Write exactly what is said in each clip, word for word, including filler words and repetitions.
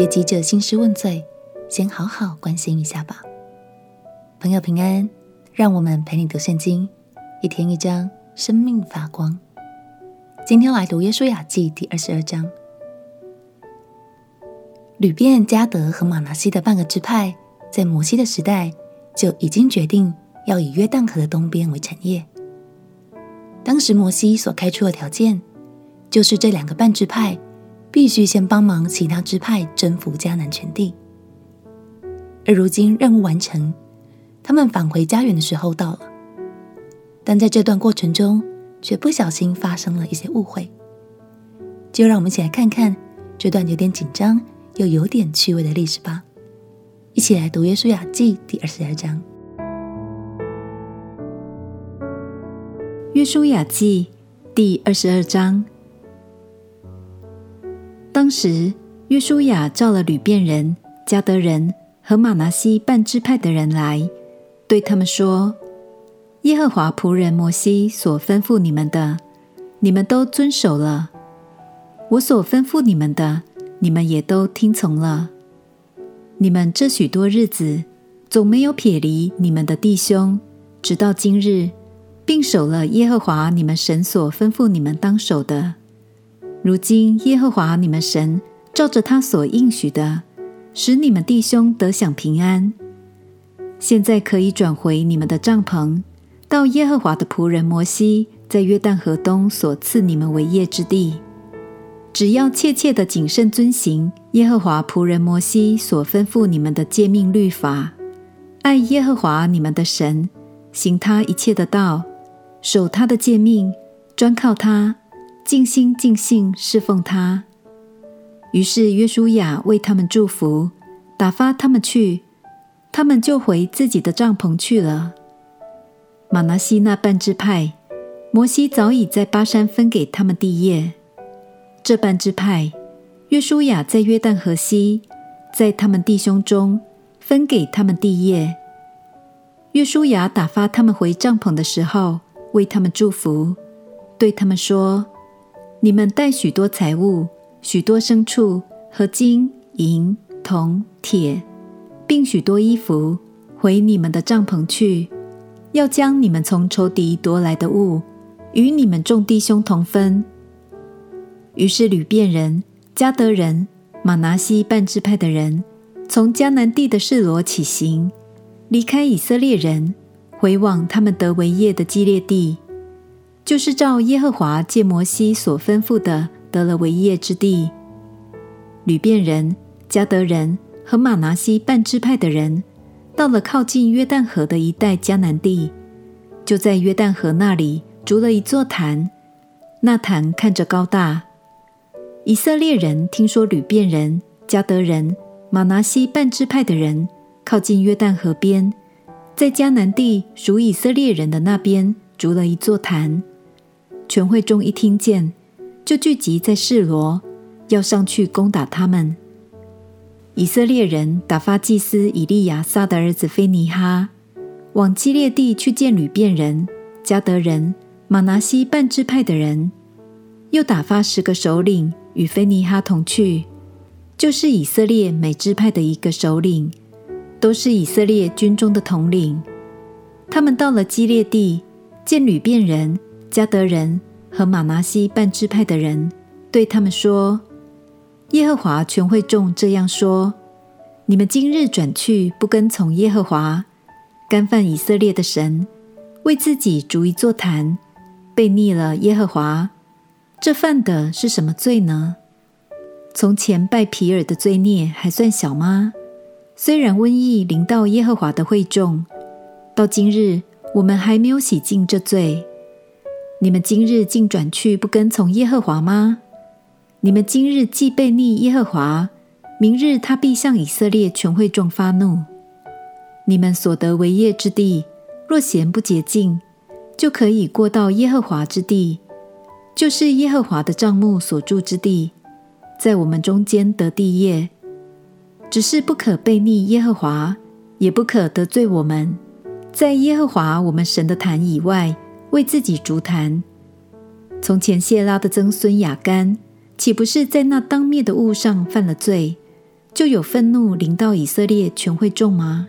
别急着兴师问罪，先好好关心一下吧。朋友平安，让我们陪你读圣经，一天一章，生命发光。今天来读约书亚记第二十二章。吕便、加得和马拿西的半个支派，在摩西的时代就已经决定要以约旦河的东边为产业。当时摩西所开出的条件，就是这两个半支派必须先帮忙其他支派征服迦南全地。而如今任务完成，他们返回家园的时候到了，但在这段过程中却不小心发生了一些误会。就让我们一起来看看这段有点紧张又有点趣味的历史吧。一起来读约书亚记第二十二章。约书亚记第二十二章。当时约书亚召了吕遍人、迦得人和马拿西半支派的人来，对他们说：耶和华仆人摩西所吩咐你们的，你们都遵守了；我所吩咐你们的，你们也都听从了。你们这许多日子，总没有撇离你们的弟兄，直到今日，并守了耶和华你们神所吩咐你们当守的。如今耶和华你们神照着他所应许的，使你们弟兄得享平安。现在可以转回你们的帐篷，到耶和华的仆人摩西在约旦河东所赐你们为业之地。只要切切的谨慎遵行耶和华仆人摩西所吩咐你们的诫命律法，爱耶和华你们的神，行他一切的道，守他的诫命，专靠他，尽心尽性侍奉他。于是约书亚为他们祝福，打发他们去，他们就回自己的帐篷去了。马拿西那半支派，摩西早已在巴珊分给他们地业。这半支派，约书亚在约旦河西，在他们弟兄中分给他们地业。约书亚打发他们回帐篷的时候，为他们祝福，对他们说：你们带许多财物，许多牲畜和金、银、铜、铁，并许多衣服，回你们的帐篷去，要将你们从仇敌夺来的物，与你们众弟兄同分。于是吕遍人、迦得人、马拿西半支派的人，从迦南地的示罗起行，离开以色列人，回往他们得为业的基列地，就是照耶和华借摩西所吩咐的，得了为业之地。吕遍人、迦得人和马拿西半支派的人，到了靠近约旦河的一带迦南地，就在约旦河那里筑了一座坛，那坛看着高大。以色列人听说吕遍人、迦得人、马拿西半支派的人靠近约旦河边，在迦南地属以色列人的那边筑了一座坛，全会众一听见，就聚集在示罗，要上去攻打他们。以色列人打发祭司以利亚撒的儿子非尼哈往基列地去见吕遍人、迦得人、马拿西半支派的人，又打发十个首领与非尼哈同去，就是以色列每支派的一个首领，都是以色列军中的统领。他们到了基列地，见吕遍人、迦得人和马拿西半支派的人，对他们说：耶和华全会众这样说，你们今日转去，不跟从耶和华，干犯以色列的神，为自己筑一座坛，背逆了耶和华，这犯的是什么罪呢？从前拜皮尔的罪孽还算小吗？虽然瘟疫临到耶和华的会众，到今日我们还没有洗净这罪。你们今日竟转去不跟从耶和华吗？你们今日既悖逆耶和华，明日他必向以色列全会众发怒。你们所得为业之地，若嫌不洁净，就可以过到耶和华之地，就是耶和华的帐幕所住之地，在我们中间得地业。只是不可悖逆耶和华，也不可得罪我们，在耶和华我们神的坛以外为自己筑坛。从前谢拉的曾孙雅干，岂不是在那当灭的物上犯了罪，就有愤怒临到以色列全会众吗？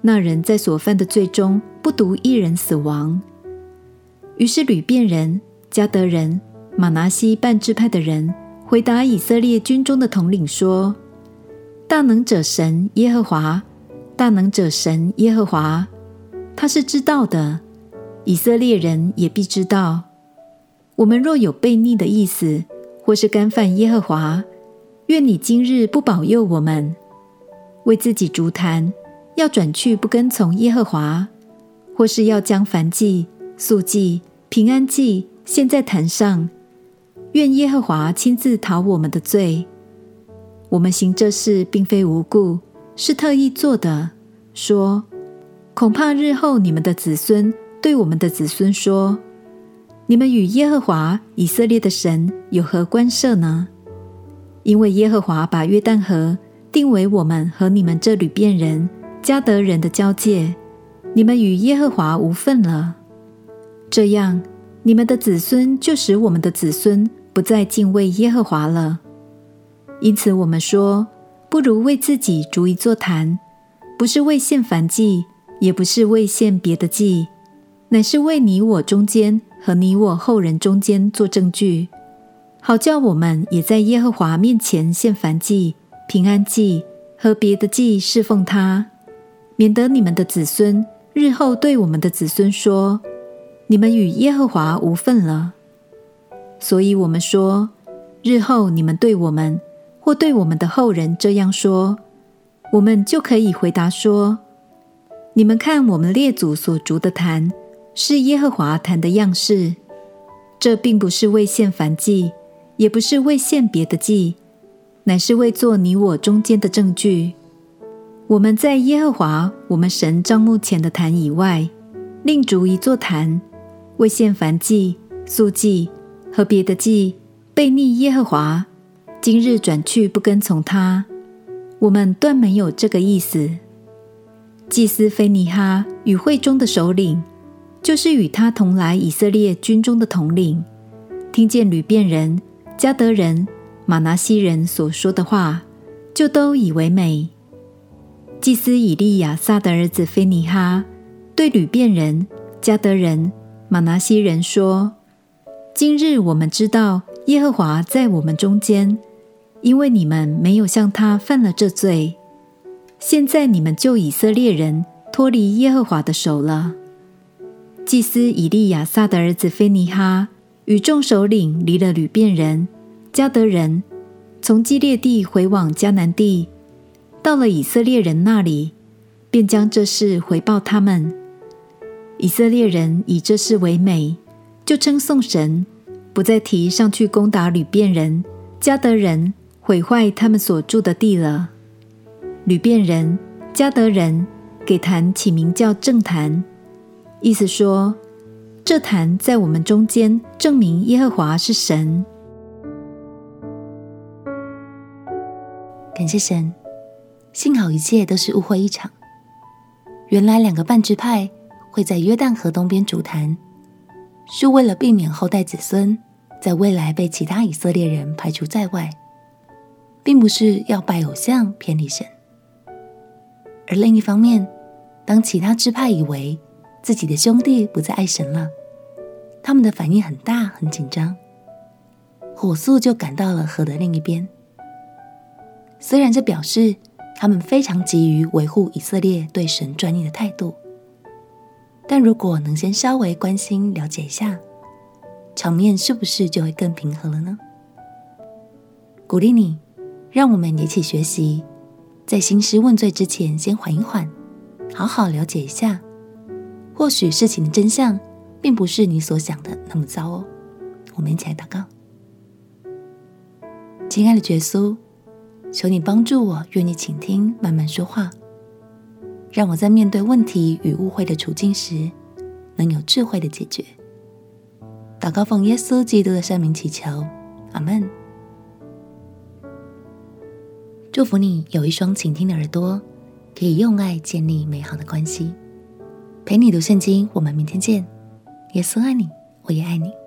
那人在所犯的罪中不独一人死亡。于是吕遍人、迦得人、玛拿西半支派的人回答以色列军中的统领说：大能者神耶和华，大能者神耶和华，他是知道的，以色列人也必知道。我们若有悖逆的意思，或是干犯耶和华，愿你今日不保佑我们，为自己筑坛，要转去不跟从耶和华，或是要将燔祭、素祭、平安祭献在坛上，愿耶和华亲自讨我们的罪。我们行这事并非无故，是特意做的，说恐怕日后你们的子孙对我们的子孙说，你们与耶和华以色列的神有何关涉呢？因为耶和华把约旦河定为我们和你们这吕遍人、迦得人的交界，你们与耶和华无分了。这样，你们的子孙就使我们的子孙不再敬畏耶和华了。因此我们说，不如为自己筑一座坛，不是为献燔祭，也不是为献别的祭，乃是为你我中间和你我后人中间做证据，好叫我们也在耶和华面前献燔祭、平安祭和别的祭侍奉他，免得你们的子孙日后对我们的子孙说，你们与耶和华无分了。所以我们说，日后你们对我们或对我们的后人这样说，我们就可以回答说，你们看我们列祖所筑的坛，是耶和华坛的样式，这并不是为献燔祭，也不是为献别的祭，乃是为做你我中间的证据。我们在耶和华我们神帐幕前的坛以外，另筑一座坛，为献燔祭、素祭和别的祭，悖逆耶和华，今日转去不跟从他。我们断没有这个意思。祭司非尼哈与会中的首领，就是与他同来以色列军中的统领，听见吕遍人、迦得人、玛拿西人所说的话，就都以为美。祭司以利亚撒的儿子非尼哈对吕遍人、迦得人、玛拿西人说，今日我们知道耶和华在我们中间，因为你们没有向他犯了这罪，现在你们救以色列人脱离耶和华的手了。祭司以利亚撒的儿子非尼哈与众首领离了吕遍人、迦得人，从基列地回往迦南地，到了以色列人那里，便将这事回报他们。以色列人以这事为美，就称颂神，不再提上去攻打吕遍人、迦得人，毁坏他们所住的地了。吕遍人、迦得人给坛起名叫正坛，意思说，这坛在我们中间证明耶和华是神。感谢神，幸好一切都是误会一场。原来两个半支派会在约旦河东边筑坛，是为了避免后代子孙在未来被其他以色列人排除在外，并不是要拜偶像偏离神。而另一方面，当其他支派以为自己的兄弟不再爱神了，他们的反应很大，很紧张，火速就赶到了河的另一边。虽然这表示他们非常急于维护以色列对神专一的态度，但如果能先稍微关心了解一下，场面是不是就会更平和了呢？鼓励你，让我们一起学习，在兴师问罪之前先缓一缓，好好了解一下，或许事情的真相并不是你所想的那么糟哦。我们一起来祷告。亲爱的耶稣，求你帮助我，愿意倾听，慢慢说话，让我在面对问题与误会的处境时，能有智慧的解决。祷告奉耶稣基督的圣名祈求，阿们。祝福你有一双倾听的耳朵，可以用爱建立美好的关系。陪你读圣经，我们明天见。耶稣爱你，我也爱你。